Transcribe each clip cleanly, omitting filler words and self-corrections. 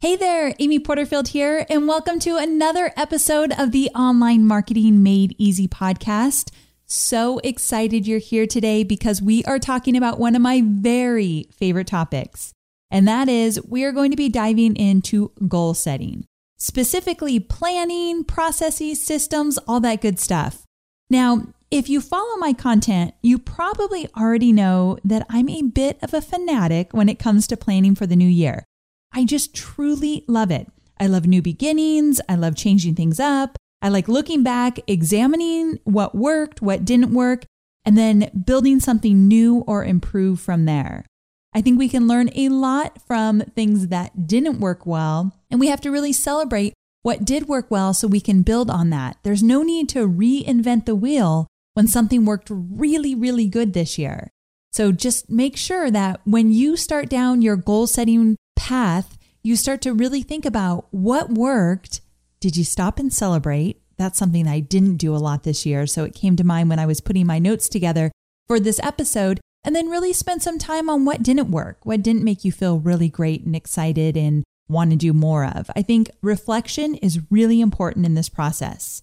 Hey there, Amy Porterfield here, and welcome to another episode of the Online Marketing Made Easy Podcast. So excited you're here today because we are talking about one of my very favorite topics, and that is we are going to be diving into goal setting, specifically planning, processes, systems, all that good stuff. Now, if you follow my content, you probably already know that I'm a bit of a fanatic when it comes to planning for the new year. I just truly love it. I love new beginnings. I love changing things up. I like looking back, examining what worked, what didn't work, and then building something new or improve from there. I think we can learn a lot from things that didn't work well, and we have to really celebrate what did work well so we can build on that. There's no need to reinvent the wheel when something worked really, really good this year. So just make sure that when you start down your goal setting path, you start to really think about what worked. Did you stop and celebrate? That's something that I didn't do a lot this year, so it came to mind when I was putting my notes together for this episode, and then really spend some time on what didn't work, what didn't make you feel really great and excited and want to do more of. I think reflection is really important in this process.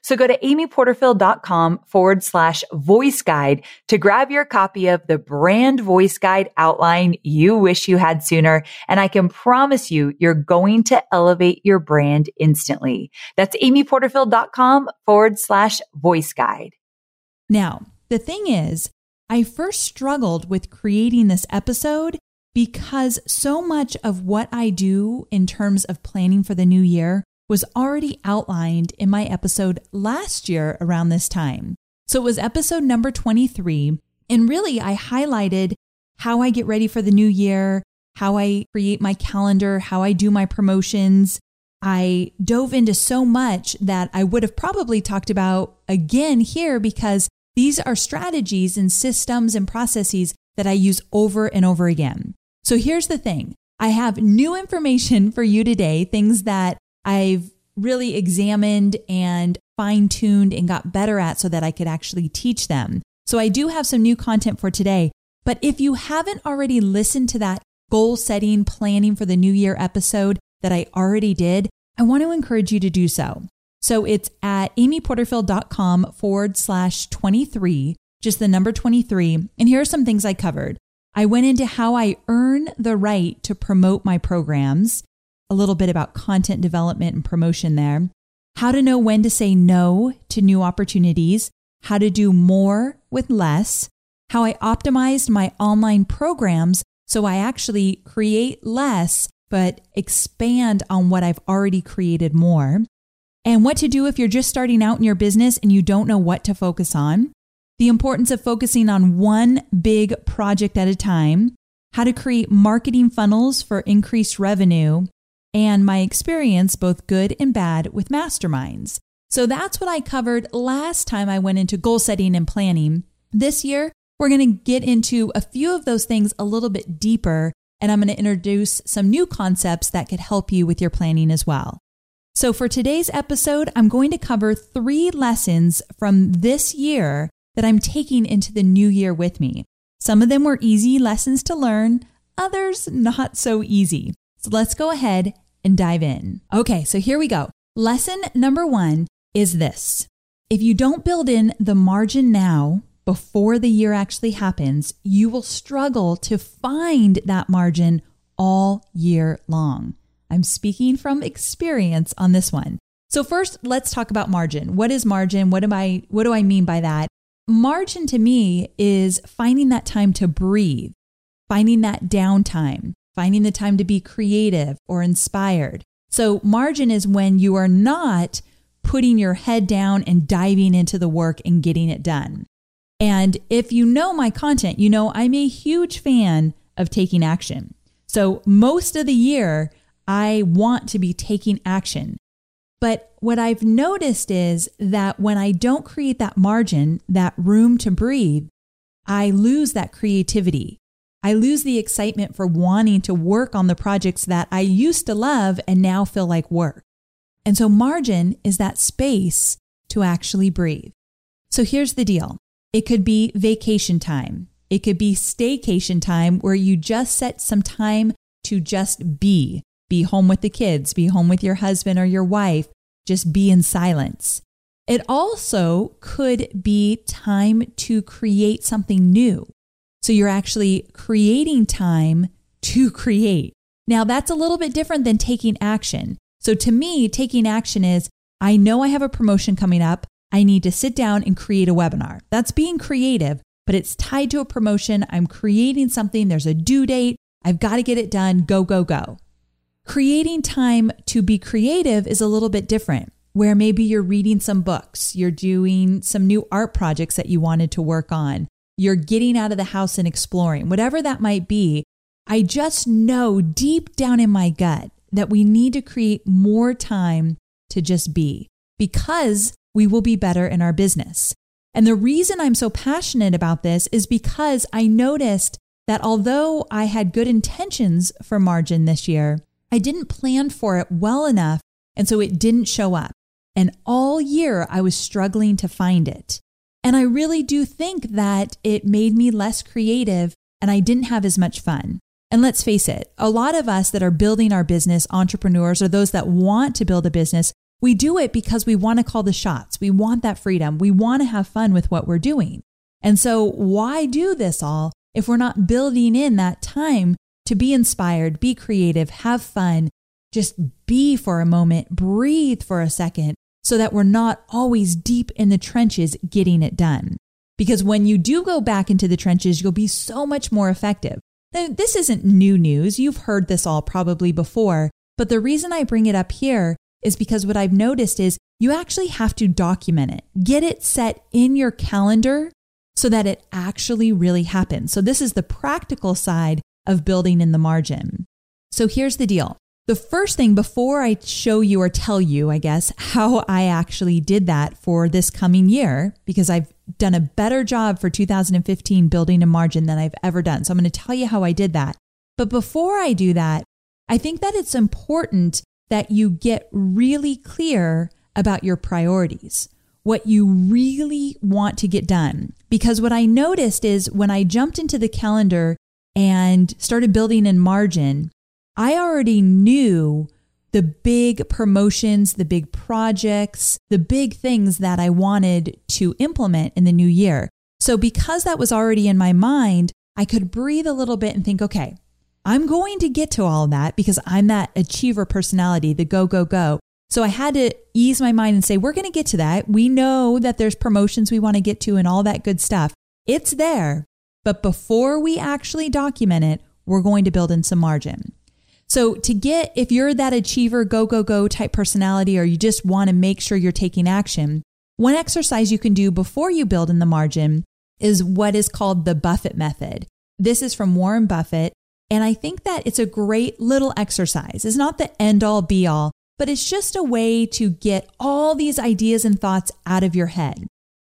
So go to amyporterfield.com/voice guide to grab your copy of the brand voice guide outline you wish you had sooner. And I can promise you, you're going to elevate your brand instantly. That's amyporterfield.com/voice guide. Now, the thing is, I first struggled with creating this episode because so much of what I do in terms of planning for the new year was already outlined in my episode last year around this time. So it was episode number 23. And really, I highlighted how I get ready for the new year, how I create my calendar, how I do my promotions. I dove into so much that I would have probably talked about again here because these are strategies and systems and processes that I use over and over again. So here's the thing. I have new information for you today, things that I've really examined and fine-tuned and got better at so that I could actually teach them. So I do have some new content for today, but if you haven't already listened to that goal setting, planning for the new year episode that I already did, I want to encourage you to do so. So it's at amyporterfield.com/23, just the number 23. And here are some things I covered. I went into how I earn the right to promote my programs, a little bit about content development and promotion there, how to know when to say no to new opportunities, how to do more with less, how I optimized my online programs so I actually create less but expand on what I've already created more, and what to do if you're just starting out in your business and you don't know what to focus on, the importance of focusing on one big project at a time, how to create marketing funnels for increased revenue, and my experience, both good and bad, with masterminds. So that's what I covered last time I went into goal setting and planning. This year, we're going to get into a few of those things a little bit deeper, and I'm going to introduce some new concepts that could help you with your planning as well. So for today's episode, I'm going to cover 3 lessons from this year that I'm taking into the new year with me. Some of them were easy lessons to learn, others not so easy. So let's go ahead and dive in. Okay, so here we go. Lesson number one is this. If you don't build in the margin now before the year actually happens, you will struggle to find that margin all year long. I'm speaking from experience on this one. So first, let's talk about margin. What is margin? What do I mean by that? Margin to me is finding that time to breathe, finding that downtime, finding the time to be creative or inspired. So margin is when you are not putting your head down and diving into the work and getting it done. And if you know my content, you know I'm a huge fan of taking action. So most of the year, I want to be taking action. But what I've noticed is that when I don't create that margin, that room to breathe, I lose that creativity. I lose the excitement for wanting to work on the projects that I used to love and now feel like work. And so margin is that space to actually breathe. So here's the deal. It could be vacation time. It could be staycation time where you just set some time to just be. Be home with the kids, be home with your husband or your wife, just be in silence. It also could be time to create something new. So you're actually creating time to create. Now that's a little bit different than taking action. So to me, taking action is, I know I have a promotion coming up. I need to sit down and create a webinar. That's being creative, but it's tied to a promotion. I'm creating something. There's a due date. I've got to get it done. Go, go, go. Creating time to be creative is a little bit different, where maybe you're reading some books, you're doing some new art projects that you wanted to work on, you're getting out of the house and exploring, whatever that might be. I just know deep down in my gut that we need to create more time to just be, because we will be better in our business. And the reason I'm so passionate about this is because I noticed that although I had good intentions for margin this year, I didn't plan for it well enough, and so it didn't show up. And all year, I was struggling to find it. And I really do think that it made me less creative, and I didn't have as much fun. And let's face it, a lot of us that are building our business, entrepreneurs, or those that want to build a business, we do it because we want to call the shots. We want that freedom. We want to have fun with what we're doing. And so why do this all if we're not building in that time to be inspired, be creative, have fun, just be for a moment, breathe for a second, so that we're not always deep in the trenches getting it done? Because when you do go back into the trenches, you'll be so much more effective. Now, this isn't new news. You've heard this all probably before, but the reason I bring it up here is because what I've noticed is you actually have to document it. Get it set in your calendar so that it actually really happens. So this is the practical side of building in the margin. So here's the deal. The first thing before I show you or tell you, I guess, how I actually did that for this coming year, because I've done a better job for 2015 building a margin than I've ever done. So I'm going to tell you how I did that. But before I do that, I think that it's important that you get really clear about your priorities, what you really want to get done. Because what I noticed is when I jumped into the calendar and started building in margin, I already knew the big promotions, the big projects, the big things that I wanted to implement in the new year. So because that was already in my mind, I could breathe a little bit and think, okay, I'm going to get to all that, because I'm that achiever personality, the go, go, go. So I had to ease my mind and say, we're going to get to that. We know that there's promotions we want to get to and all that good stuff. It's there. But before we actually document it, we're going to build in some margin. So if you're that achiever, go, go, go type personality, or you just want to make sure you're taking action, one exercise you can do before you build in the margin is what is called the Buffett method. This is from Warren Buffett. And I think that it's a great little exercise. It's not the end all be all, but it's just a way to get all these ideas and thoughts out of your head.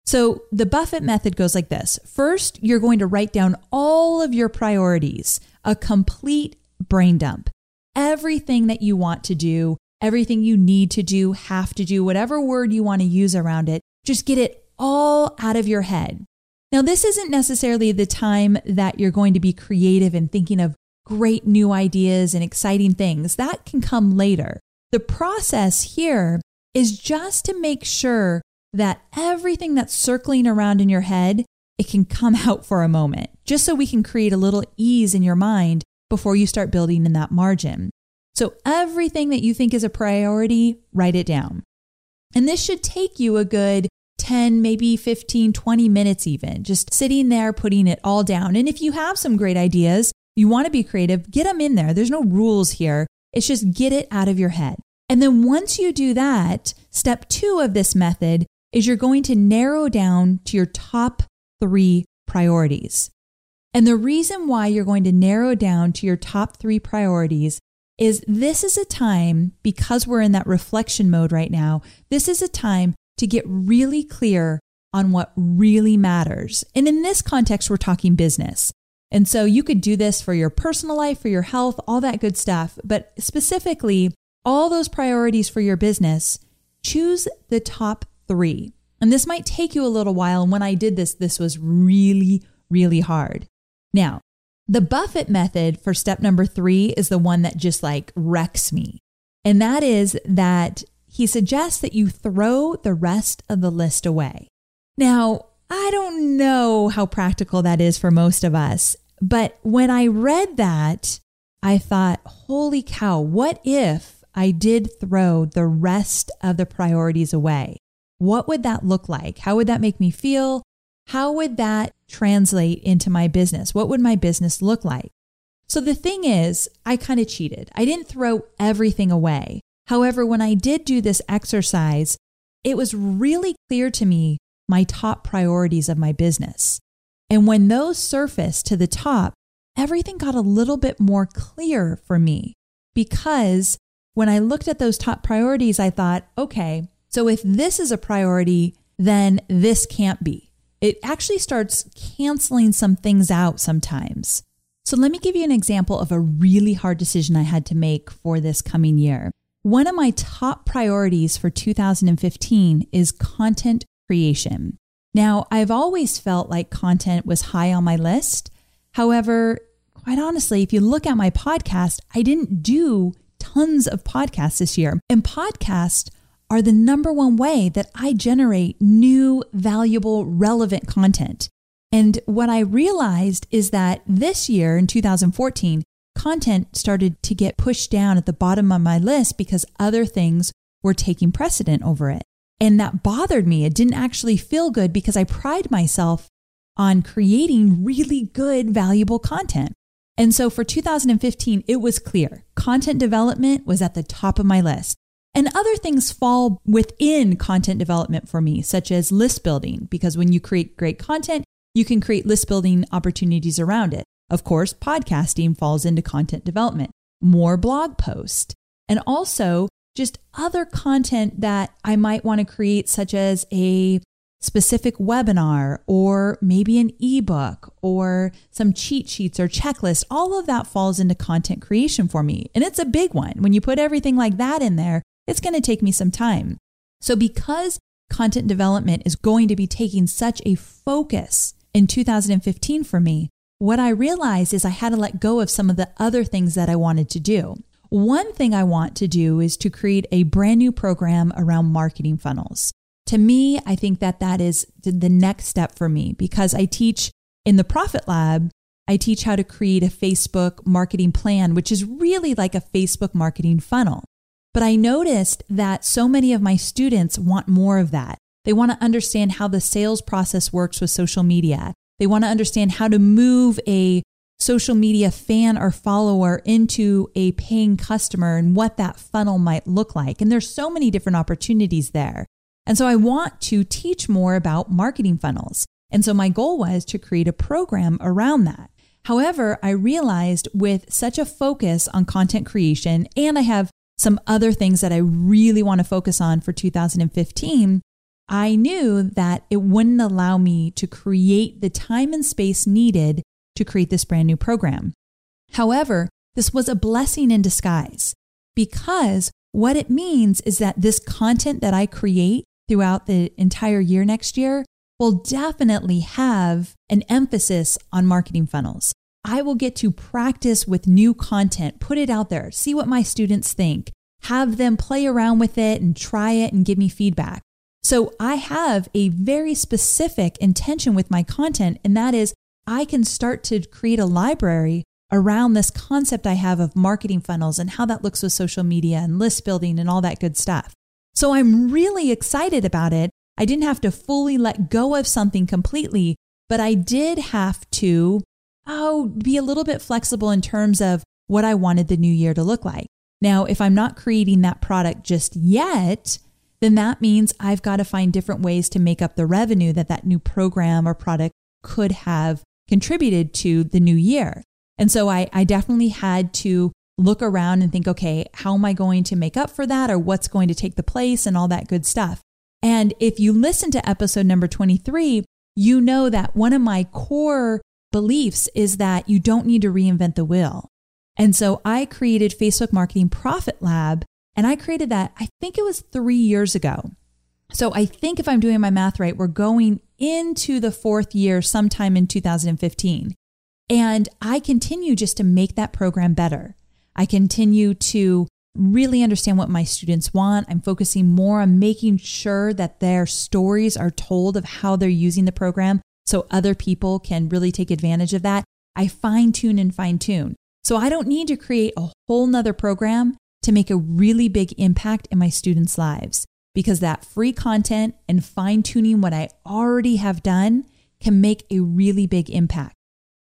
So the Buffett method goes like this. First, you're going to write down all of your priorities, a complete brain dump. Everything that you want to do, everything you need to do, have to do, whatever word you want to use around it, just get it all out of your head. Now, this isn't necessarily the time that you're going to be creative and thinking of great new ideas and exciting things. That can come later. The process here is just to make sure that everything that's circling around in your head, it can come out for a moment, just so we can create a little ease in your mind before you start building in that margin. So everything that you think is a priority, write it down. And this should take you a good 10, maybe 15, 20 minutes even, just sitting there, putting it all down. And if you have some great ideas, you want to be creative, get them in there. There's no rules here. It's just get it out of your head. And then once you do that, step 2 of this method is you're going to narrow down to your top 3 priorities. And the reason why you're going to narrow down to your top 3 priorities is this is a time, because we're in that reflection mode right now, this is a time to get really clear on what really matters. And in this context, we're talking business. And so you could do this for your personal life, for your health, all that good stuff. But specifically, all those priorities for your business, choose the top 3. And this might take you a little while. And when I did this, this was really, really hard. Now, the Buffett method for step number 3 is the one that just like wrecks me. And that is that he suggests that you throw the rest of the list away. Now, I don't know how practical that is for most of us, but when I read that, I thought, holy cow, what if I did throw the rest of the priorities away? What would that look like? How would that make me feel? How would that translate into my business? What would my business look like? So the thing is, I kind of cheated. I didn't throw everything away. However, when I did do this exercise, it was really clear to me my top priorities of my business. And when those surfaced to the top, everything got a little bit more clear for me, because when I looked at those top priorities, I thought, okay, so if this is a priority, then this can't be. It actually starts canceling some things out sometimes. So let me give you an example of a really hard decision I had to make for this coming year. One of my top priorities for 2015 is content creation. Now, I've always felt like content was high on my list. However, quite honestly, if you look at my podcast, I didn't do tons of podcasts this year. And podcasts are the number one way that I generate new, valuable, relevant content. And what I realized is that this year in 2014, content started to get pushed down at the bottom of my list because other things were taking precedent over it. And that bothered me. It didn't actually feel good because I pride myself on creating really good, valuable content. And so for 2015, it was clear. Content development was at the top of my list. And other things fall within content development for me, such as list building, because when you create great content, you can create list building opportunities around it. Of course, podcasting falls into content development, more blog posts, and also just other content that I might want to create, such as a specific webinar or maybe an ebook or some cheat sheets or checklists. All of that falls into content creation for me. And it's a big one. When you put everything like that in there, it's going to take me some time. So because content development is going to be taking such a focus in 2015 for me, what I realized is I had to let go of some of the other things that I wanted to do. One thing I want to do is to create a brand new program around marketing funnels. To me, I think that that is the next step for me, because I teach in the Profit Lab, I teach how to create a Facebook marketing plan, which is really like a Facebook marketing funnel. But I noticed that so many of my students want more of that. They want to understand how the sales process works with social media. They want to understand how to move a social media fan or follower into a paying customer and what that funnel might look like. And there's so many different opportunities there. And so I want to teach more about marketing funnels. And so my goal was to create a program around that. However, I realized with such a focus on content creation, and I have some other things that I really want to focus on for 2015, I knew that it wouldn't allow me to create the time and space needed to create this brand new program. However, this was a blessing in disguise, because what it means is that this content that I create throughout the entire year next year will definitely have an emphasis on marketing funnels. I will get to practice with new content, put it out there, see what my students think, have them play around with it and try it and give me feedback. So I have a very specific intention with my content, and that is I can start to create a library around this concept I have of marketing funnels and how that looks with social media and list building and all that good stuff. So I'm really excited about it. I didn't have to fully let go of something completely, but I did have to be a little bit flexible in terms of what I wanted the new year to look like. Now, if I'm not creating that product just yet, then that means I've got to find different ways to make up the revenue that that new program or product could have contributed to the new year. And so I definitely had to look around and think, okay, how am I going to make up for that, or what's going to take the place and all that good stuff. And if you listen to episode number 23, you know that one of my core beliefs is that you don't need to reinvent the wheel. And so I created Facebook Marketing Profit Lab, and I created that, I think it was 3 years ago. So I think if I'm doing my math right, we're going into the fourth year sometime in 2015. And I continue just to make that program better. I continue to really understand what my students want. I'm focusing more on making sure that their stories are told of how they're using the program so other people can really take advantage of that. I fine tune. So I don't need to create a whole nother program to make a really big impact in my students' lives, because that free content and fine-tuning what I already have done can make a really big impact.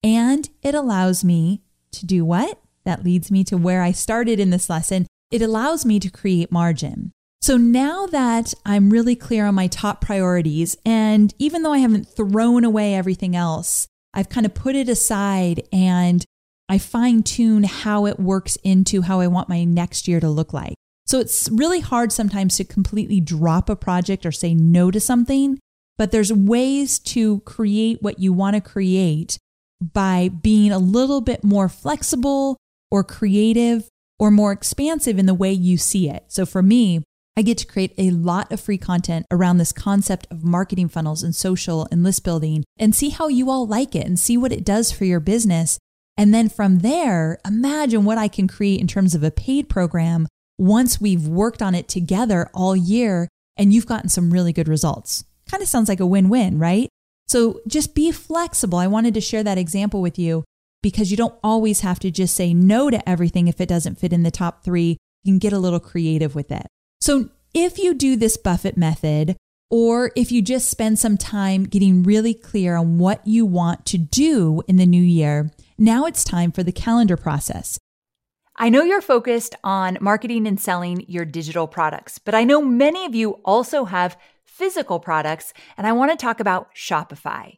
And it allows me to do what? That leads me to where I started in this lesson. It allows me to create margin. So now that I'm really clear on my top priorities, and even though I haven't thrown away everything else, I've kind of put it aside and I fine-tune how it works into how I want my next year to look like. So it's really hard sometimes to completely drop a project or say no to something, but there's ways to create what you want to create by being a little bit more flexible or creative or more expansive in the way you see it. So for me, I get to create a lot of free content around this concept of marketing funnels and social and list building, and see how you all like it and see what it does for your business. And then from there, imagine what I can create in terms of a paid program once we've worked on it together all year and you've gotten some really good results. Kind of sounds like a win-win, right? So just be flexible. I wanted to share that example with you because you don't always have to just say no to everything if it doesn't fit in the top three. You can get a little creative with it. So if you do this Buffett method, or if you just spend some time getting really clear on what you want to do in the new year, now it's time for the calendar process. I know you're focused on marketing and selling your digital products, but I know many of you also have physical products, and I want to talk about Shopify.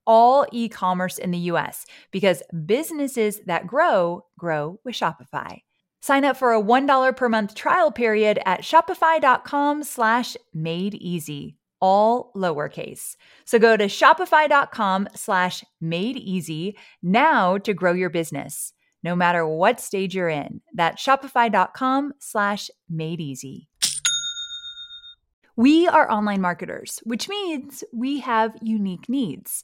all e-commerce in the US, because businesses that grow with Shopify. Sign up for a $1 per month trial period at shopify.com/made easy, all lowercase. So go to shopify.com/made easy now to grow your business, no matter what stage you're in. That's shopify.com/made easy. We are online marketers, which means we have unique needs.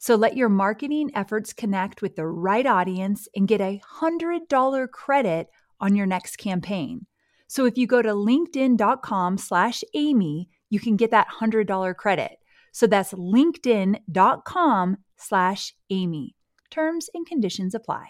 So let your marketing efforts connect with the right audience and get a $100 credit on your next campaign. So if you go to linkedin.com/Amy, you can get that $100 credit. So that's linkedin.com/Amy. Terms and conditions apply.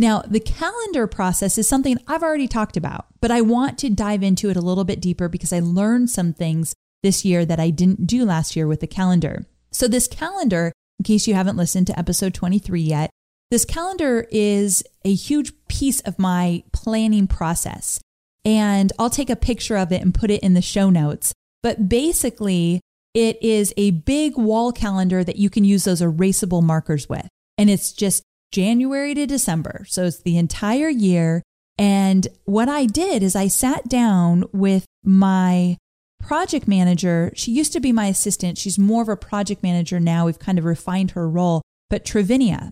Now, the calendar process is something I've already talked about, but I want to dive into it a little bit deeper because I learned some things this year that I didn't do last year with the calendar. So this calendar, in case you haven't listened to episode 23 yet, this calendar is a huge piece of my planning process. And I'll take a picture of it and put it in the show notes. But basically, it is a big wall calendar that you can use those erasable markers with. And it's just January to December. So it's the entire year. And what I did is I sat down with my project manager. She used to be my assistant. She's more of a project manager now. We've kind of refined her role, but Travinia.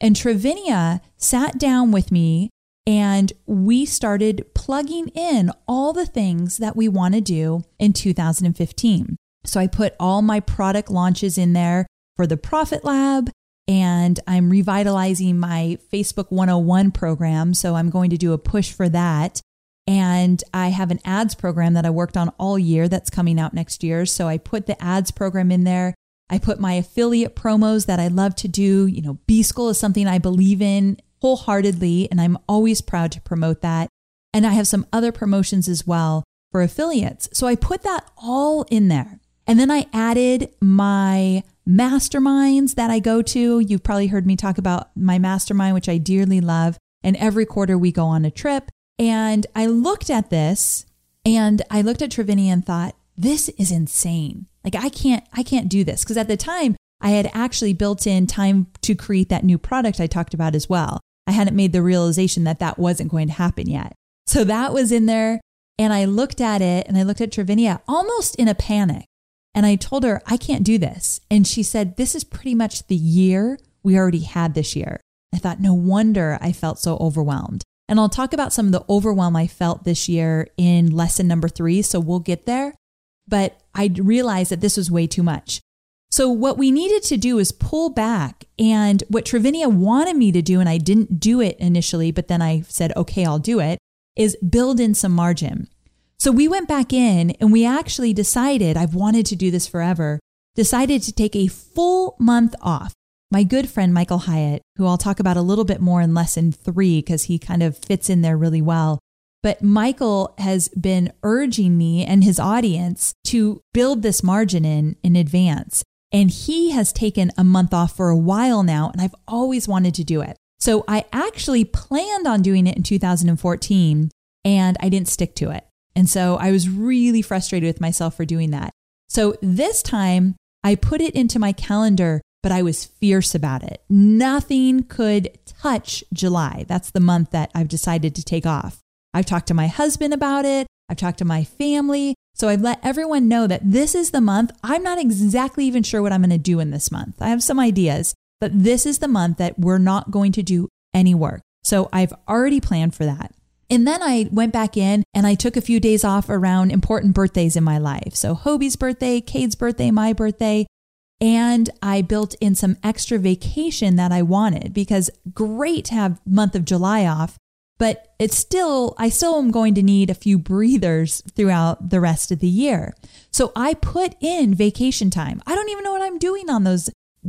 And Travinia sat down with me and we started plugging in all the things that we want to do in 2015. So I put all my product launches in there for the Profit Lab. And I'm revitalizing my Facebook 101 program. So I'm going to do a push for that. And I have an ads program that I worked on all year that's coming out next year. So I put the ads program in there. I put my affiliate promos that I love to do. You know, B-School is something I believe in wholeheartedly, and I'm always proud to promote that. And I have some other promotions as well for affiliates. So I put that all in there. And then I added my masterminds that I go to. You've probably heard me talk about my mastermind, which I dearly love. And every quarter we go on a trip. And I looked at this and I looked at Travinia and thought, this is insane. Like I can't do this. Because at the time I had actually built in time to create that new product I talked about as well. I hadn't made the realization that that wasn't going to happen yet. So that was in there. And I looked at it and I looked at Travinia almost in a panic. And I told her, I can't do this. And she said, this is pretty much the year we already had this year. I thought, no wonder I felt so overwhelmed. And I'll talk about some of the overwhelm I felt this year in lesson number 3. So we'll get there. But I realized that this was way too much. So what we needed to do is pull back. And what Travinia wanted me to do, and I didn't do it initially, but then I said, okay, I'll do it, is build in some margin. So we went back in and we actually decided, I've wanted to do this forever, decided to take a full month off. My good friend, Michael Hyatt, who I'll talk about a little bit more in lesson 3, because he kind of fits in there really well. But Michael has been urging me and his audience to build this margin in advance. And he has taken a month off for a while now, and I've always wanted to do it. So I actually planned on doing it in 2014 and I didn't stick to it. And so I was really frustrated with myself for doing that. So this time I put it into my calendar, but I was fierce about it. Nothing could touch July. That's the month that I've decided to take off. I've talked to my husband about it. I've talked to my family. So I've let everyone know that this is the month. I'm not exactly even sure what I'm going to do in this month. I have some ideas, but this is the month that we're not going to do any work. So I've already planned for that. And then I went back in and I took a few days off around important birthdays in my life. So Hobie's birthday, Cade's birthday, my birthday. And I built in some extra vacation that I wanted, because great to have month of July off, but I still am going to need a few breathers throughout the rest of the year. So I put in vacation time. I don't even know what I'm doing on those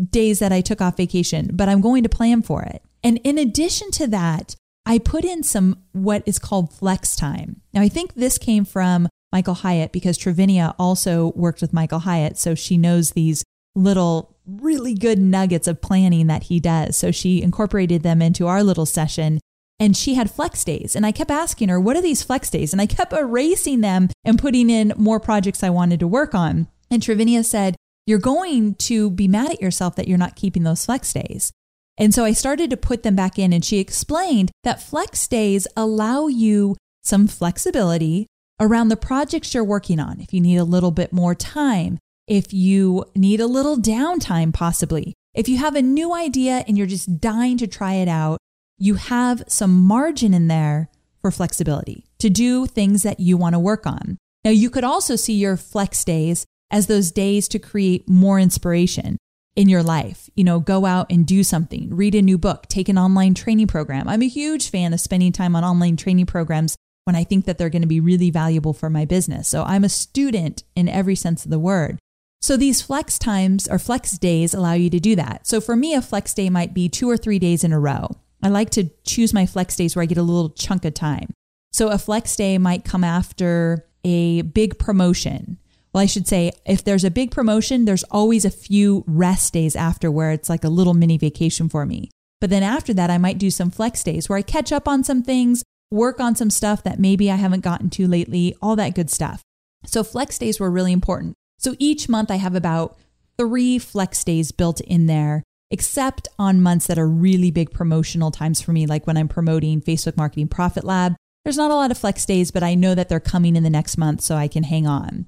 days that I took off vacation, but I'm going to plan for it. And in addition to that, I put in some what is called flex time. Now, I think this came from Michael Hyatt, because Travinia also worked with Michael Hyatt. So she knows these little really good nuggets of planning that he does. So she incorporated them into our little session. and she had flex days. And I kept asking her, what are these flex days? And I kept erasing them and putting in more projects I wanted to work on. And Travinia said, you're going to be mad at yourself that you're not keeping those flex days. And so I started to put them back in, and she explained that flex days allow you some flexibility around the projects you're working on. If you need a little bit more time, if you need a little downtime, possibly, if you have a new idea and you're just dying to try it out, you have some margin in there for flexibility to do things that you want to work on. Now, you could also see your flex days as those days to create more inspiration in your life. You know, go out and do something, read a new book, take an online training program. I'm a huge fan of spending time on online training programs when I think that they're going to be really valuable for my business. So I'm a student in every sense of the word. So these flex times or flex days allow you to do that. So for me, a flex day might be 2 or 3 days in a row. I like to choose my flex days where I get a little chunk of time. So a flex day might come after a big promotion. Well, I should say, if there's a big promotion, there's always a few rest days after where it's like a little mini vacation for me. But then after that, I might do some flex days where I catch up on some things, work on some stuff that maybe I haven't gotten to lately, all that good stuff. So flex days were really important. So each month I have about 3 flex days built in there, except on months that are really big promotional times for me, like when I'm promoting Facebook Marketing Profit Lab. There's not a lot of flex days, but I know that they're coming in the next month, so I can hang on.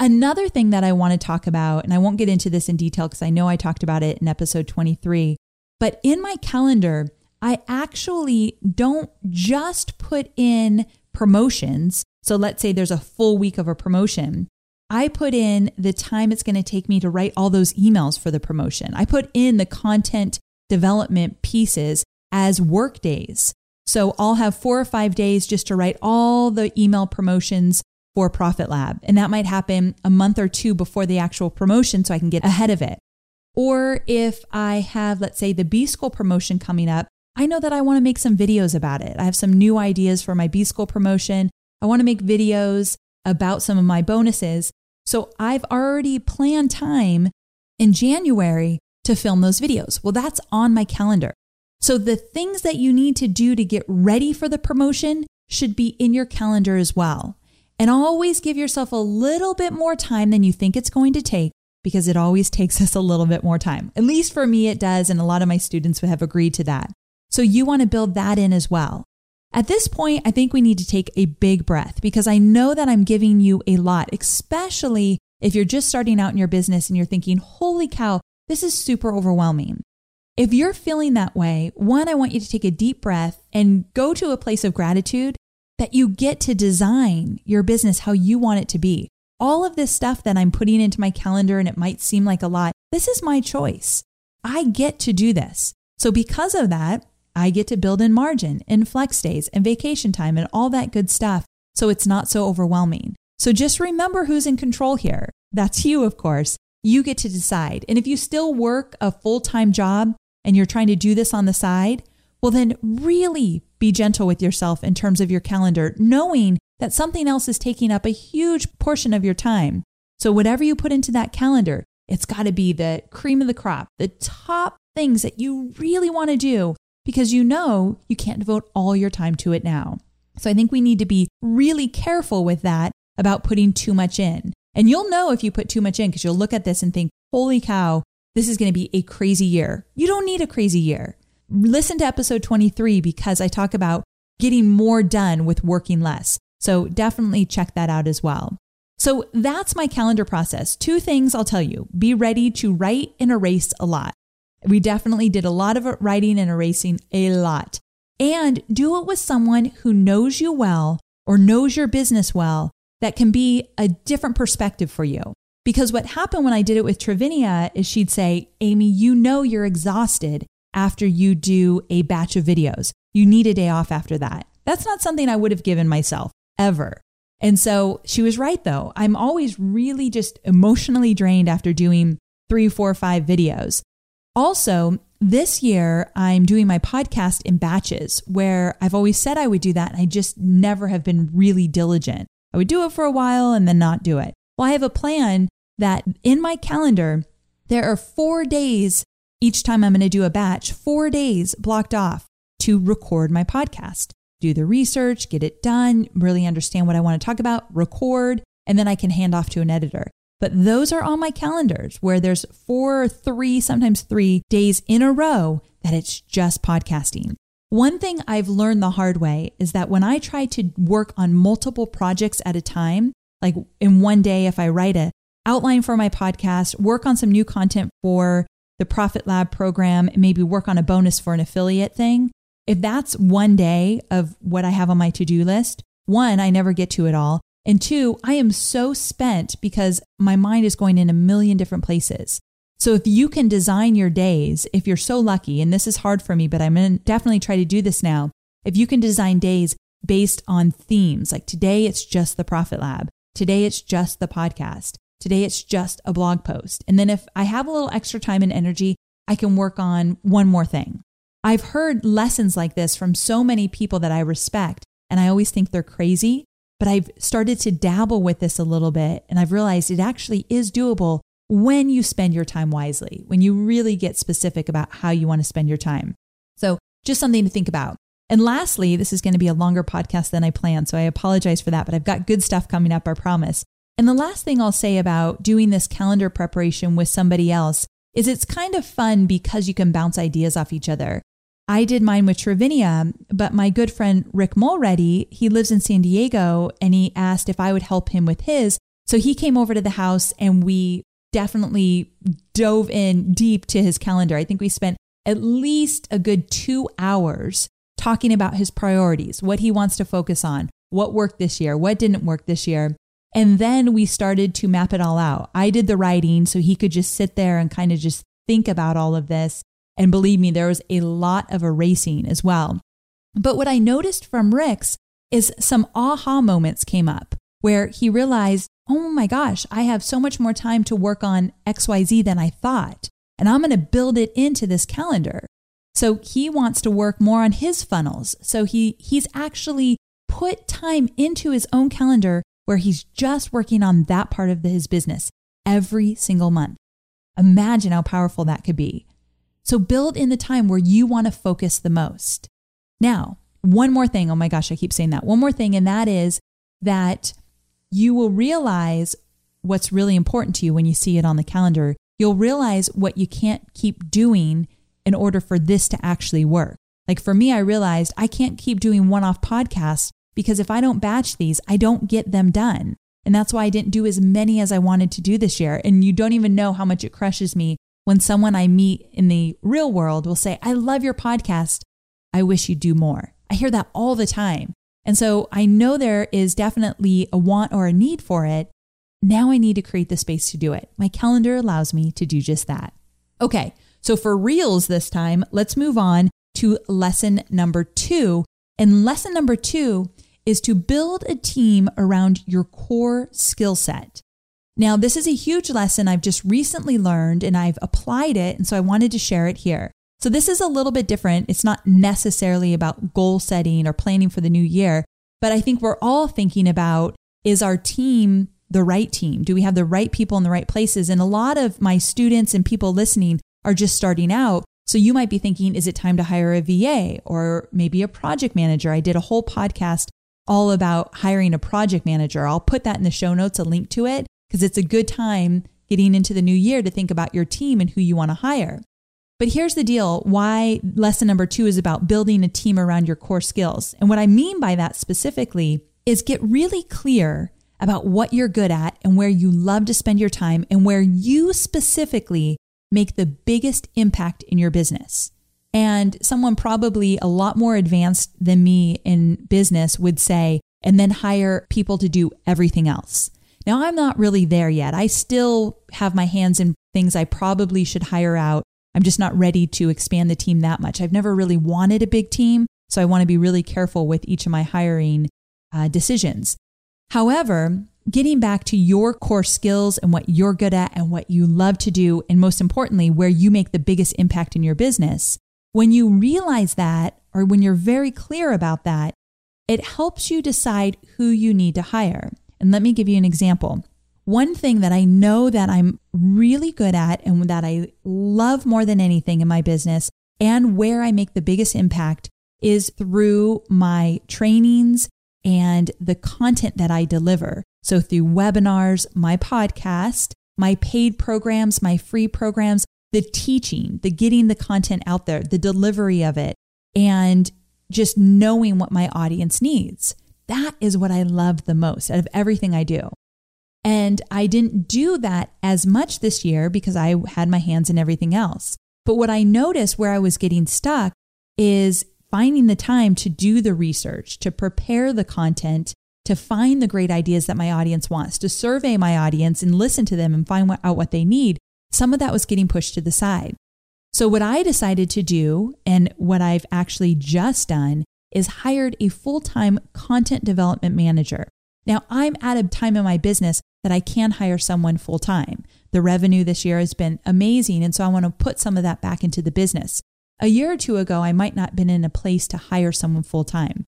Another thing that I want to talk about, and I won't get into this in detail because I know I talked about it in episode 23, but in my calendar, I actually don't just put in promotions. So let's say there's a full week of a promotion. I put in the time it's going to take me to write all those emails for the promotion. I put in the content development pieces as work days. So I'll have 4 or 5 days just to write all the email promotions for Profit Lab. And that might happen a month or two before the actual promotion so I can get ahead of it. Or if I have, let's say, the B-School promotion coming up, I know that I want to make some videos about it. I have some new ideas for my B-School promotion. I want to make videos about some of my bonuses. So I've already planned time in January to film those videos. Well, that's on my calendar. So the things that you need to do to get ready for the promotion should be in your calendar as well. And always give yourself a little bit more time than you think it's going to take, because it always takes us a little bit more time. At least for me, it does. And a lot of my students would have agreed to that. So you want to build that in as well. At this point, I think we need to take a big breath, because I know that I'm giving you a lot, especially if you're just starting out in your business and you're thinking, holy cow, this is super overwhelming. If you're feeling that way, one, I want you to take a deep breath and go to a place of gratitude that you get to design your business how you want it to be. All of this stuff that I'm putting into my calendar, and it might seem like a lot, this is my choice. I get to do this. So because of that, I get to build in margin and flex days and vacation time and all that good stuff, so it's not so overwhelming. So just remember who's in control here. That's you, of course. You get to decide. And if you still work a full-time job and you're trying to do this on the side, well, then really be gentle with yourself in terms of your calendar, knowing that something else is taking up a huge portion of your time. So whatever you put into that calendar, it's got to be the cream of the crop, the top things that you really want to do, because you know you can't devote all your time to it now. So I think we need to be really careful with that about putting too much in. And you'll know if you put too much in, because you'll look at this and think, holy cow, this is going to be a crazy year. You don't need a crazy year. Listen to episode 23, because I talk about getting more done with working less. So definitely check that out as well. So that's my calendar process. 2 things I'll tell you. Be ready to write and erase a lot. We definitely did a lot of writing and erasing a lot. And do it with someone who knows you well or knows your business well, that can be a different perspective for you. Because what happened when I did it with Travinia is she'd say, Amy, you know you're exhausted after you do a batch of videos. You need a day off after that. That's not something I would have given myself ever. And so she was right, though. I'm always really just emotionally drained after doing 3, 4, 5 videos. Also, this year, I'm doing my podcast in batches, where I've always said I would do that, and I just never have been really diligent. I would do it for a while and then not do it. Well, I have a plan that in my calendar, there are 4 days each time I'm going to do a batch, 4 days blocked off. to record my podcast, do the research, get it done, really understand what I want to talk about, record, and then I can hand off to an editor. But those are on my calendars where there's 4 or 3, sometimes 3 days in a row that it's just podcasting. One thing I've learned the hard way is that when I try to work on multiple projects at a time, like in one day, if I write an outline for my podcast, work on some new content for the Profit Lab program, and maybe work on a bonus for an affiliate thing, if that's one day of what I have on my to-do list, 1, I never get to it all. And 2, I am so spent because my mind is going in a million different places. So if you can design your days, if you're so lucky, and this is hard for me, but I'm going to definitely try to do this now. If you can design days based on themes, like today it's just the Profit Lab. Today it's just the podcast. Today it's just a blog post. And then if I have a little extra time and energy, I can work on one more thing. I've heard lessons like this from so many people that I respect, and I always think they're crazy, but I've started to dabble with this a little bit, and I've realized it actually is doable when you spend your time wisely, when you really get specific about how you want to spend your time. So just something to think about. And lastly, this is going to be a longer podcast than I planned, so I apologize for that, but I've got good stuff coming up, I promise. And the last thing I'll say about doing this calendar preparation with somebody else is it's kind of fun because you can bounce ideas off each other. I did mine with Travinia, but my good friend Rick Mulready, he lives in San Diego, and he asked if I would help him with his. So he came over to the house and we definitely dove in deep to his calendar. I think we spent at least a good 2 hours talking about his priorities, what he wants to focus on, what worked this year, what didn't work this year. And then we started to map it all out. I did the writing so he could just sit there and kind of just think about all of this. And believe me, there was a lot of erasing as well. But what I noticed from Rick's is some aha moments came up where he realized, oh my gosh, I have so much more time to work on XYZ than I thought. And I'm going to build it into this calendar. So he wants to work more on his funnels. So he's actually put time into his own calendar where he's just working on that part of his business every single month. Imagine how powerful that could be. So build in the time where you want to focus the most. Now, one more thing. Oh my gosh, I keep saying that. One more thing, and that is that you will realize what's really important to you when you see it on the calendar. You'll realize what you can't keep doing in order for this to actually work. Like for me, I realized I can't keep doing one-off podcasts because if I don't batch these, I don't get them done. And that's why I didn't do as many as I wanted to do this year. And you don't even know how much it crushes me when someone I meet in the real world will say, I love your podcast. I wish you'd do more. I hear that all the time. And so I know there is definitely a want or a need for it. Now I need to create the space to do it. My calendar allows me to do just that. Okay, so for reels this time, let's move on to lesson number 2. And lesson number 2 is to build a team around your core skill set. Now, this is a huge lesson I've just recently learned and I've applied it. And so I wanted to share it here. So this is a little bit different. It's not necessarily about goal setting or planning for the new year, but I think we're all thinking about, is our team the right team? Do we have the right people in the right places? And a lot of my students and people listening are just starting out. So you might be thinking, is it time to hire a VA or maybe a project manager? I did a whole podcast all about hiring a project manager. I'll put that in the show notes, a link to it, because it's a good time getting into the new year to think about your team and who you want to hire. But here's the deal. Why lesson number 2 is about building a team around your core skills. And what I mean by that specifically is get really clear about what you're good at and where you love to spend your time and where you specifically make the biggest impact in your business. And someone probably a lot more advanced than me in business would say, and then hire people to do everything else. Now, I'm not really there yet. I still have my hands in things I probably should hire out. I'm just not ready to expand the team that much. I've never really wanted a big team, so I want to be really careful with each of my hiring decisions. However, getting back to your core skills and what you're good at and what you love to do, and most importantly, where you make the biggest impact in your business, when you realize that, or when you're very clear about that, it helps you decide who you need to hire. And let me give you an example. One thing that I know that I'm really good at and that I love more than anything in my business and where I make the biggest impact is through my trainings and the content that I deliver. So through webinars, my podcast, my paid programs, my free programs, the teaching, the getting the content out there, the delivery of it, and just knowing what my audience needs. That is what I love the most out of everything I do. And I didn't do that as much this year because I had my hands in everything else. But what I noticed where I was getting stuck is finding the time to do the research, to prepare the content, to find the great ideas that my audience wants, to survey my audience and listen to them and find out what they need. Some of that was getting pushed to the side. So what I decided to do, and what I've actually just done, is hired a full-time content development manager. Now, I'm at a time in my business that I can hire someone full-time. The revenue this year has been amazing, and so I want to put some of that back into the business. A year or two ago, I might not have been in a place to hire someone full-time.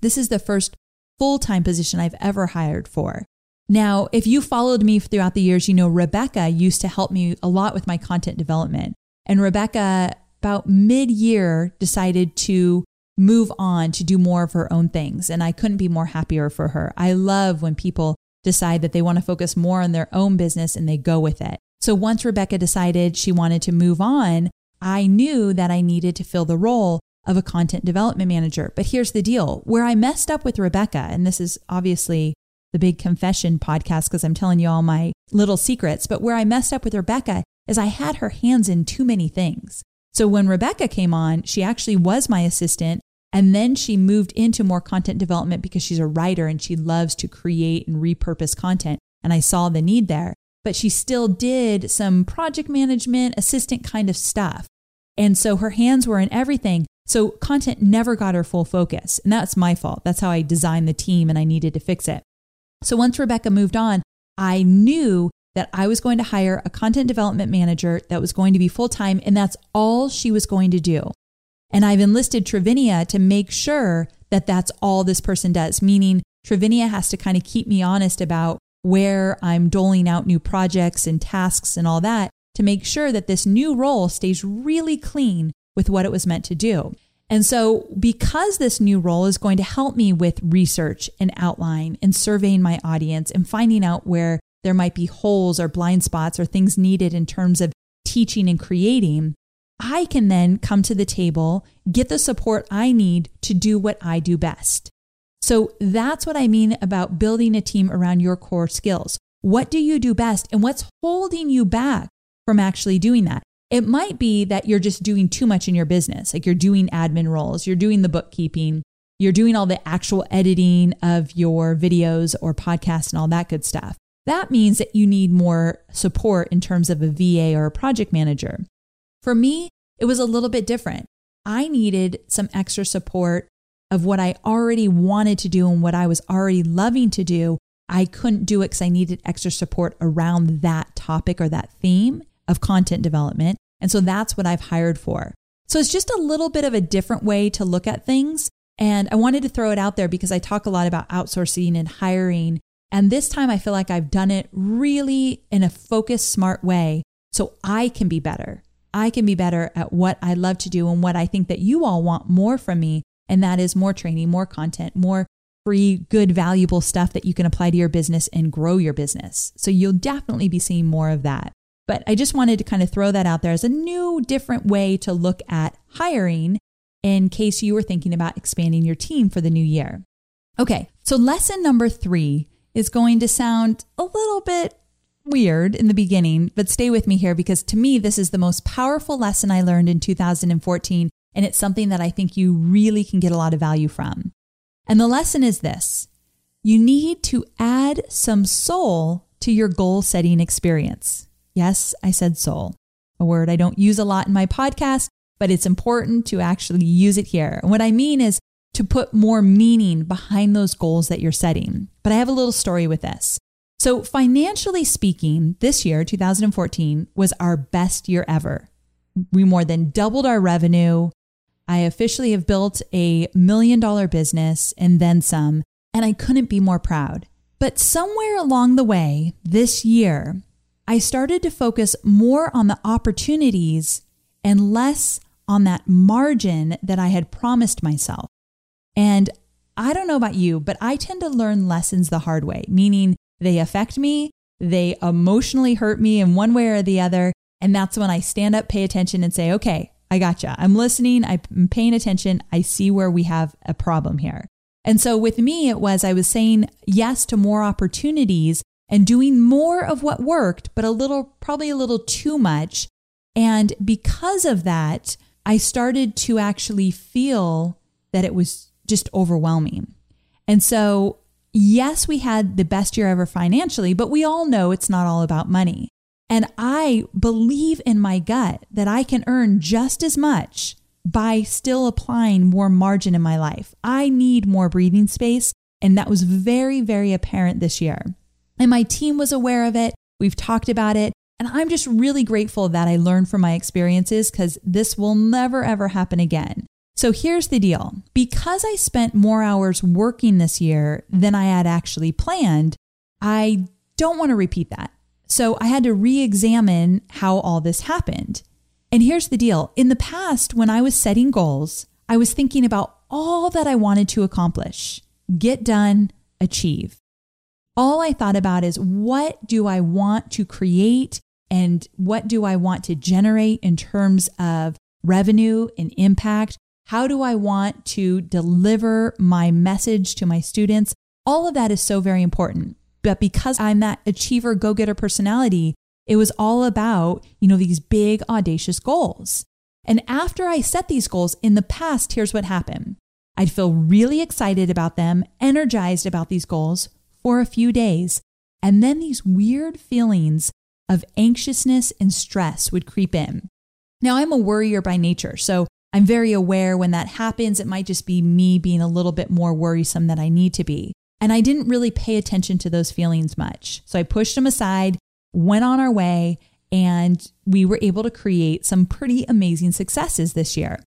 This is the first full-time position I've ever hired for. Now, if you followed me throughout the years, you know Rebecca used to help me a lot with my content development. And Rebecca, about mid-year, decided to move on to do more of her own things. And I couldn't be more happier for her. I love when people decide that they want to focus more on their own business and they go with it. So once Rebecca decided she wanted to move on, I knew that I needed to fill the role of a content development manager. But here's the deal. Where I messed up with Rebecca, and this is obviously the big confession podcast because I'm telling you all my little secrets, but where I messed up with Rebecca is I had her hands in too many things. So when Rebecca came on, she actually was my assistant. And then she moved into more content development because she's a writer and she loves to create and repurpose content. And I saw the need there, but she still did some project management, assistant kind of stuff. And so her hands were in everything. So content never got her full focus. And that's my fault. That's how I designed the team and I needed to fix it. So once Rebecca moved on, I knew that I was going to hire a content development manager that was going to be full-time, and that's all she was going to do. And I've enlisted Travinia to make sure that that's all this person does, meaning Travinia has to kind of keep me honest about where I'm doling out new projects and tasks and all that to make sure that this new role stays really clean with what it was meant to do. And so because this new role is going to help me with research and outline and surveying my audience and finding out where there might be holes or blind spots or things needed in terms of teaching and creating, I can then come to the table, get the support I need to do what I do best. So that's what I mean about building a team around your core skills. What do you do best and what's holding you back from actually doing that? It might be that you're just doing too much in your business. Like you're doing admin roles, you're doing the bookkeeping, you're doing all the actual editing of your videos or podcasts and all that good stuff. That means that you need more support in terms of a VA or a project manager. For me, it was a little bit different. I needed some extra support of what I already wanted to do and what I was already loving to do. I couldn't do it because I needed extra support around that topic or that theme of content development. And so that's what I've hired for. So it's just a little bit of a different way to look at things. And I wanted to throw it out there because I talk a lot about outsourcing and hiring. And this time I feel like I've done it really in a focused, smart way so I can be better. I can be better at what I love to do and what I think that you all want more from me. And that is more training, more content, more free, good, valuable stuff that you can apply to your business and grow your business. So you'll definitely be seeing more of that. But I just wanted to kind of throw that out there as a new, different way to look at hiring in case you were thinking about expanding your team for the new year. Okay, so lesson number 3 is going to sound a little bit weird in the beginning, but stay with me here because to me, this is the most powerful lesson I learned in 2014. And it's something that I think you really can get a lot of value from. And the lesson is this: you need to add some soul to your goal setting experience. Yes, I said soul, a word I don't use a lot in my podcast, but it's important to actually use it here. And what I mean is to put more meaning behind those goals that you're setting. But I have a little story with this. So financially speaking, this year, 2014, was our best year ever. We more than doubled our revenue. I officially have built a $1 million business and then some, and I couldn't be more proud. But somewhere along the way this year, I started to focus more on the opportunities and less on that margin that I had promised myself. And I don't know about you, but I tend to learn lessons the hard way, meaning they affect me, they emotionally hurt me in one way or the other. And that's when I stand up, pay attention, and say, okay, I gotcha. I'm listening. I'm paying attention. I see where we have a problem here. And so with me, it was, I was saying yes to more opportunities and doing more of what worked, but probably a little too much. And because of that, I started to actually feel that it was just overwhelming. And so, yes, we had the best year ever financially, but we all know it's not all about money. And I believe in my gut that I can earn just as much by still applying more margin in my life. I need more breathing space. And that was very, very apparent this year. And my team was aware of it. We've talked about it. And I'm just really grateful that I learned from my experiences, because this will never, ever happen again. So here's the deal. Because I spent more hours working this year than I had actually planned, I don't want to repeat that. So I had to re-examine how all this happened. And here's the deal. In the past, when I was setting goals, I was thinking about all that I wanted to accomplish, get done, achieve. All I thought about is, what do I want to create and what do I want to generate in terms of revenue and impact? How do I want to deliver my message to my students? All of that is so very important. But because I'm that achiever, go-getter personality, it was all about, these big, audacious goals. And after I set these goals in the past, here's what happened. I'd feel really excited about them, energized about these goals for a few days. And then these weird feelings of anxiousness and stress would creep in. Now, I'm a worrier by nature, so I'm very aware when that happens. It might just be me being a little bit more worrisome than I need to be. And I didn't really pay attention to those feelings much. So I pushed them aside, went on our way, and we were able to create some pretty amazing successes this year.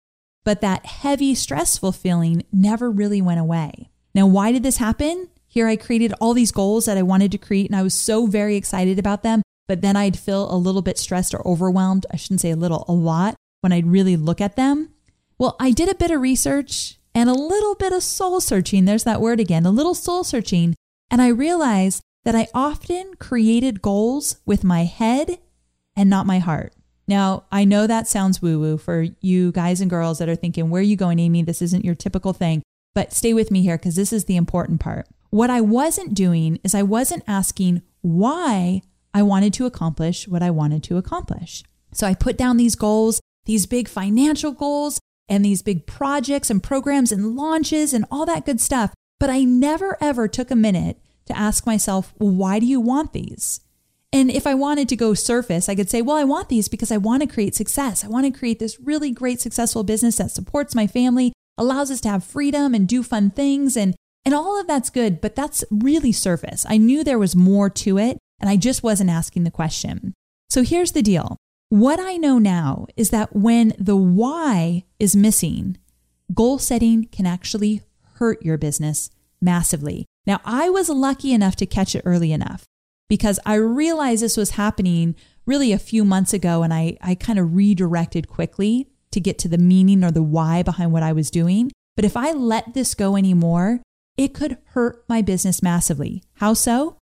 But that heavy, stressful feeling never really went away. Now, why did this happen? Here I created all these goals that I wanted to create, and I was so very excited about them. But then I'd feel a little bit stressed or overwhelmed. I shouldn't say a little, a lot, when I'd really look at them. Well, I did a bit of research and a little bit of soul searching. There's that word again, a little soul searching. And I realized that I often created goals with my head and not my heart. Now, I know that sounds woo-woo for you guys and girls that are thinking, where are you going, Amy? This isn't your typical thing. But stay with me here, because this is the important part. What I wasn't doing is I wasn't asking why I wanted to accomplish what I wanted to accomplish. So I put down these goals, these big financial goals, and these big projects and programs and launches and all that good stuff. But I never, ever took a minute to ask myself, well, why do you want these? And if I wanted to go surface, I could say, well, I want these because I want to create success. I want to create this really great, successful business that supports my family, allows us to have freedom and do fun things. And all of that's good, but that's really surface. I knew there was more to it, and I just wasn't asking the question. So here's the deal. What I know now is that when the why is missing, goal setting can actually hurt your business massively. Now, I was lucky enough to catch it early enough, because I realized this was happening really a few months ago, and I kind of redirected quickly to get to the meaning or the why behind what I was doing. But if I let this go anymore, it could hurt my business massively. How so?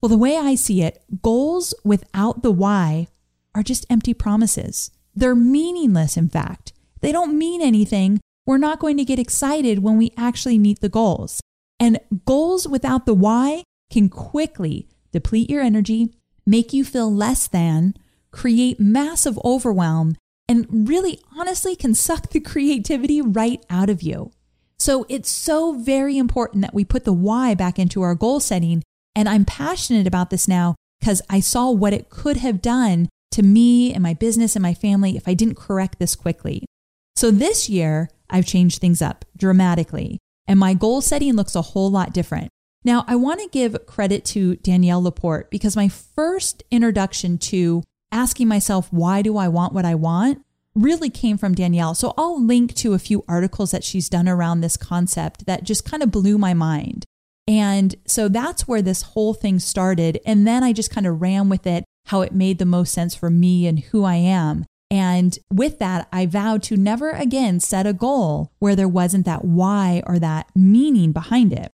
Well, the way I see it, goals without the why are just empty promises. They're meaningless, in fact. They don't mean anything. We're not going to get excited when we actually meet the goals. And goals without the why can quickly deplete your energy, make you feel less than, create massive overwhelm, and really honestly can suck the creativity right out of you. So it's so very important that we put the why back into our goal setting. And I'm passionate about this now because I saw what it could have done to me and my business and my family if I didn't correct this quickly. So this year, I've changed things up dramatically, and my goal setting looks a whole lot different. Now, I want to give credit to Danielle Laporte, because my first introduction to asking myself, why do I want what I want, really came from Danielle. So I'll link to a few articles that she's done around this concept that just kind of blew my mind. And so that's where this whole thing started. And then I just kind of ran with it, how it made the most sense for me and who I am. And with that, I vowed to never again set a goal where there wasn't that why or that meaning behind it.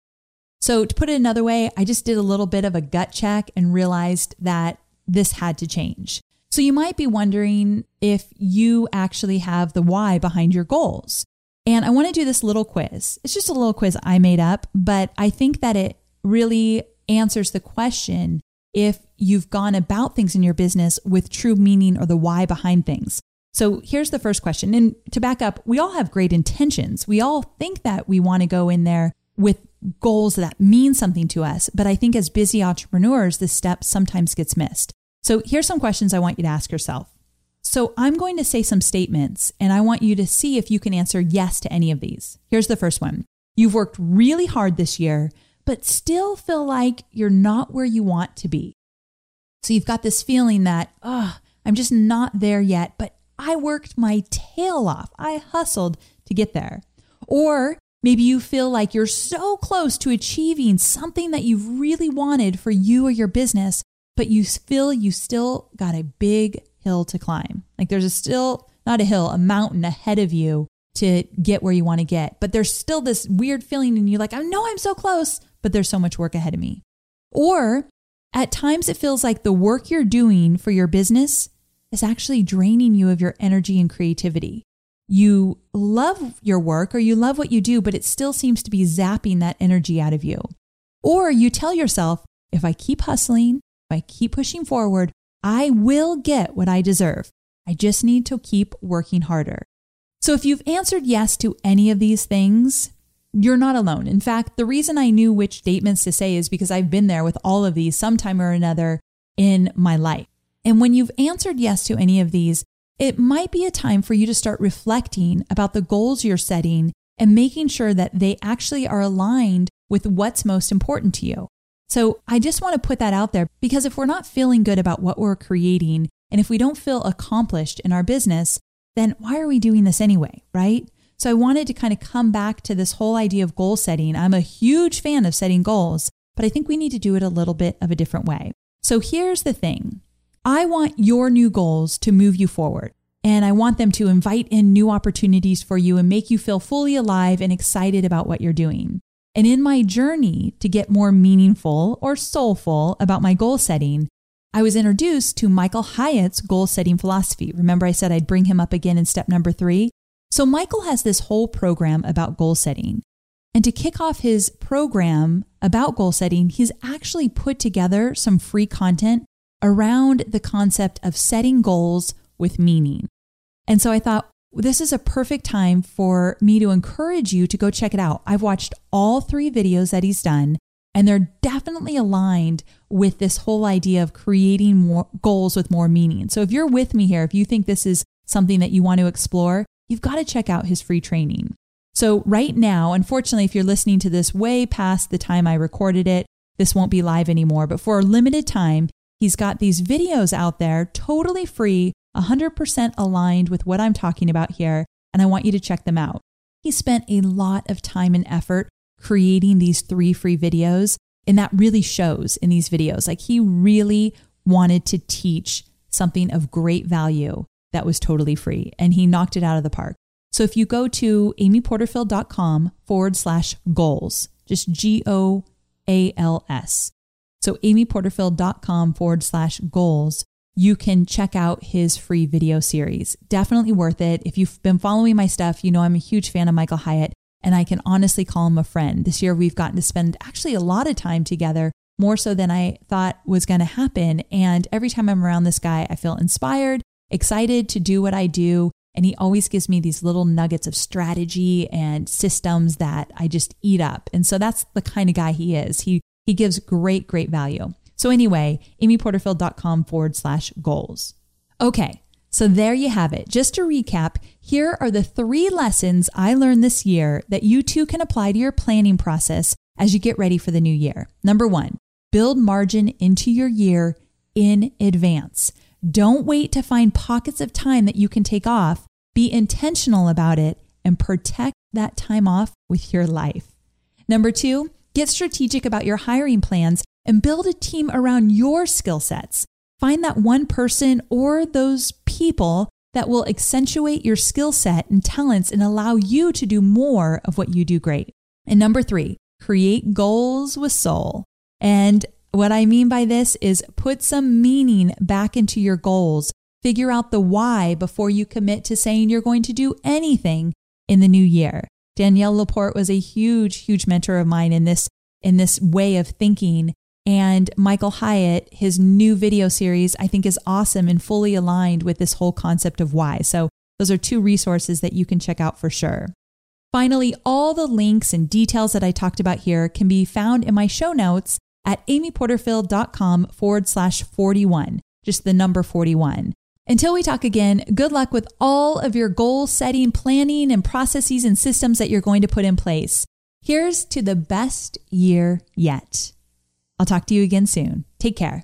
So to put it another way, I just did a little bit of a gut check and realized that this had to change. So you might be wondering if you actually have the why behind your goals. And I want to do this little quiz. It's just a little quiz I made up, but I think that it really answers the question if you've gone about things in your business with true meaning or the why behind things. So here's the first question. And to back up, we all have great intentions. We all think that we want to go in there with goals that mean something to us. But I think as busy entrepreneurs, this step sometimes gets missed. So here's some questions I want you to ask yourself. So I'm going to say some statements and I want you to see if you can answer yes to any of these. Here's the first one. You've worked really hard this year, but still feel like you're not where you want to be. So you've got this feeling that, oh, I'm just not there yet, but I worked my tail off. I hustled to get there. Or maybe you feel like you're so close to achieving something that you've really wanted for you or your business, but you feel you still got a big hill to climb. Like there's a mountain ahead of you to get where you want to get. But there's still this weird feeling in you like, I know I'm so close, but there's so much work ahead of me. Or at times it feels like the work you're doing for your business is actually draining you of your energy and creativity. You love your work or you love what you do, but it still seems to be zapping that energy out of you. Or you tell yourself, if I keep hustling, if I keep pushing forward, I will get what I deserve. I just need to keep working harder. So if you've answered yes to any of these things, you're not alone. In fact, the reason I knew which statements to say is because I've been there with all of these sometime or another in my life. And when you've answered yes to any of these, it might be a time for you to start reflecting about the goals you're setting and making sure that they actually are aligned with what's most important to you. So I just want to put that out there because if we're not feeling good about what we're creating and if we don't feel accomplished in our business, then why are we doing this anyway, right? So I wanted to kind of come back to this whole idea of goal setting. I'm a huge fan of setting goals, but I think we need to do it a little bit of a different way. So here's the thing. I want your new goals to move you forward, and I want them to invite in new opportunities for you and make you feel fully alive and excited about what you're doing. And in my journey to get more meaningful or soulful about my goal setting, I was introduced to Michael Hyatt's goal setting philosophy. Remember, I said I'd bring him up again in step number 3. So Michael has this whole program about goal setting. And to kick off his program about goal setting, he's actually put together some free content around the concept of setting goals with meaning. And so I thought, this is a perfect time for me to encourage you to go check it out. I've watched all 3 videos that he's done, and they're definitely aligned with this whole idea of creating more goals with more meaning. So if you're with me here, if you think this is something that you want to explore, you've got to check out his free training. So right now, unfortunately, if you're listening to this way past the time I recorded it, this won't be live anymore. But for a limited time, he's got these videos out there, totally free, 100% aligned with what I'm talking about here, and I want you to check them out. He spent a lot of time and effort creating these 3 free videos, and that really shows in these videos. Like he really wanted to teach something of great value that was totally free, and he knocked it out of the park. So if you go to amyporterfield.com/goals, just GOALS. So amyporterfield.com/goals, you can check out his free video series. Definitely worth it. If you've been following my stuff, you know I'm a huge fan of Michael Hyatt, and I can honestly call him a friend. This year, we've gotten to spend actually a lot of time together, more so than I thought was going to happen. And every time I'm around this guy, I feel inspired, excited to do what I do. And he always gives me these little nuggets of strategy and systems that I just eat up. And so that's the kind of guy he is. He gives great, great value. So anyway, amyporterfield.com/goals. Okay, so there you have it. Just to recap, here are the 3 lessons I learned this year that you too can apply to your planning process as you get ready for the new year. Number 1, build margin into your year in advance. Don't wait to find pockets of time that you can take off. Be intentional about it and protect that time off with your life. Number 2, get strategic about your hiring plans and build a team around your skill sets. Find that one person or those people that will accentuate your skill set and talents and allow you to do more of what you do great. And number 3, create goals with soul. And what I mean by this is put some meaning back into your goals. Figure out the why before you commit to saying you're going to do anything in the new year. Danielle Laporte was a huge, huge mentor of mine in this way of thinking. And Michael Hyatt, his new video series, I think is awesome and fully aligned with this whole concept of why. So those are 2 resources that you can check out for sure. Finally, all the links and details that I talked about here can be found in my show notes at amyporterfield.com/41, just the number 41. Until we talk again, good luck with all of your goal setting, planning, and processes and systems that you're going to put in place. Here's to the best year yet. I'll talk to you again soon. Take care.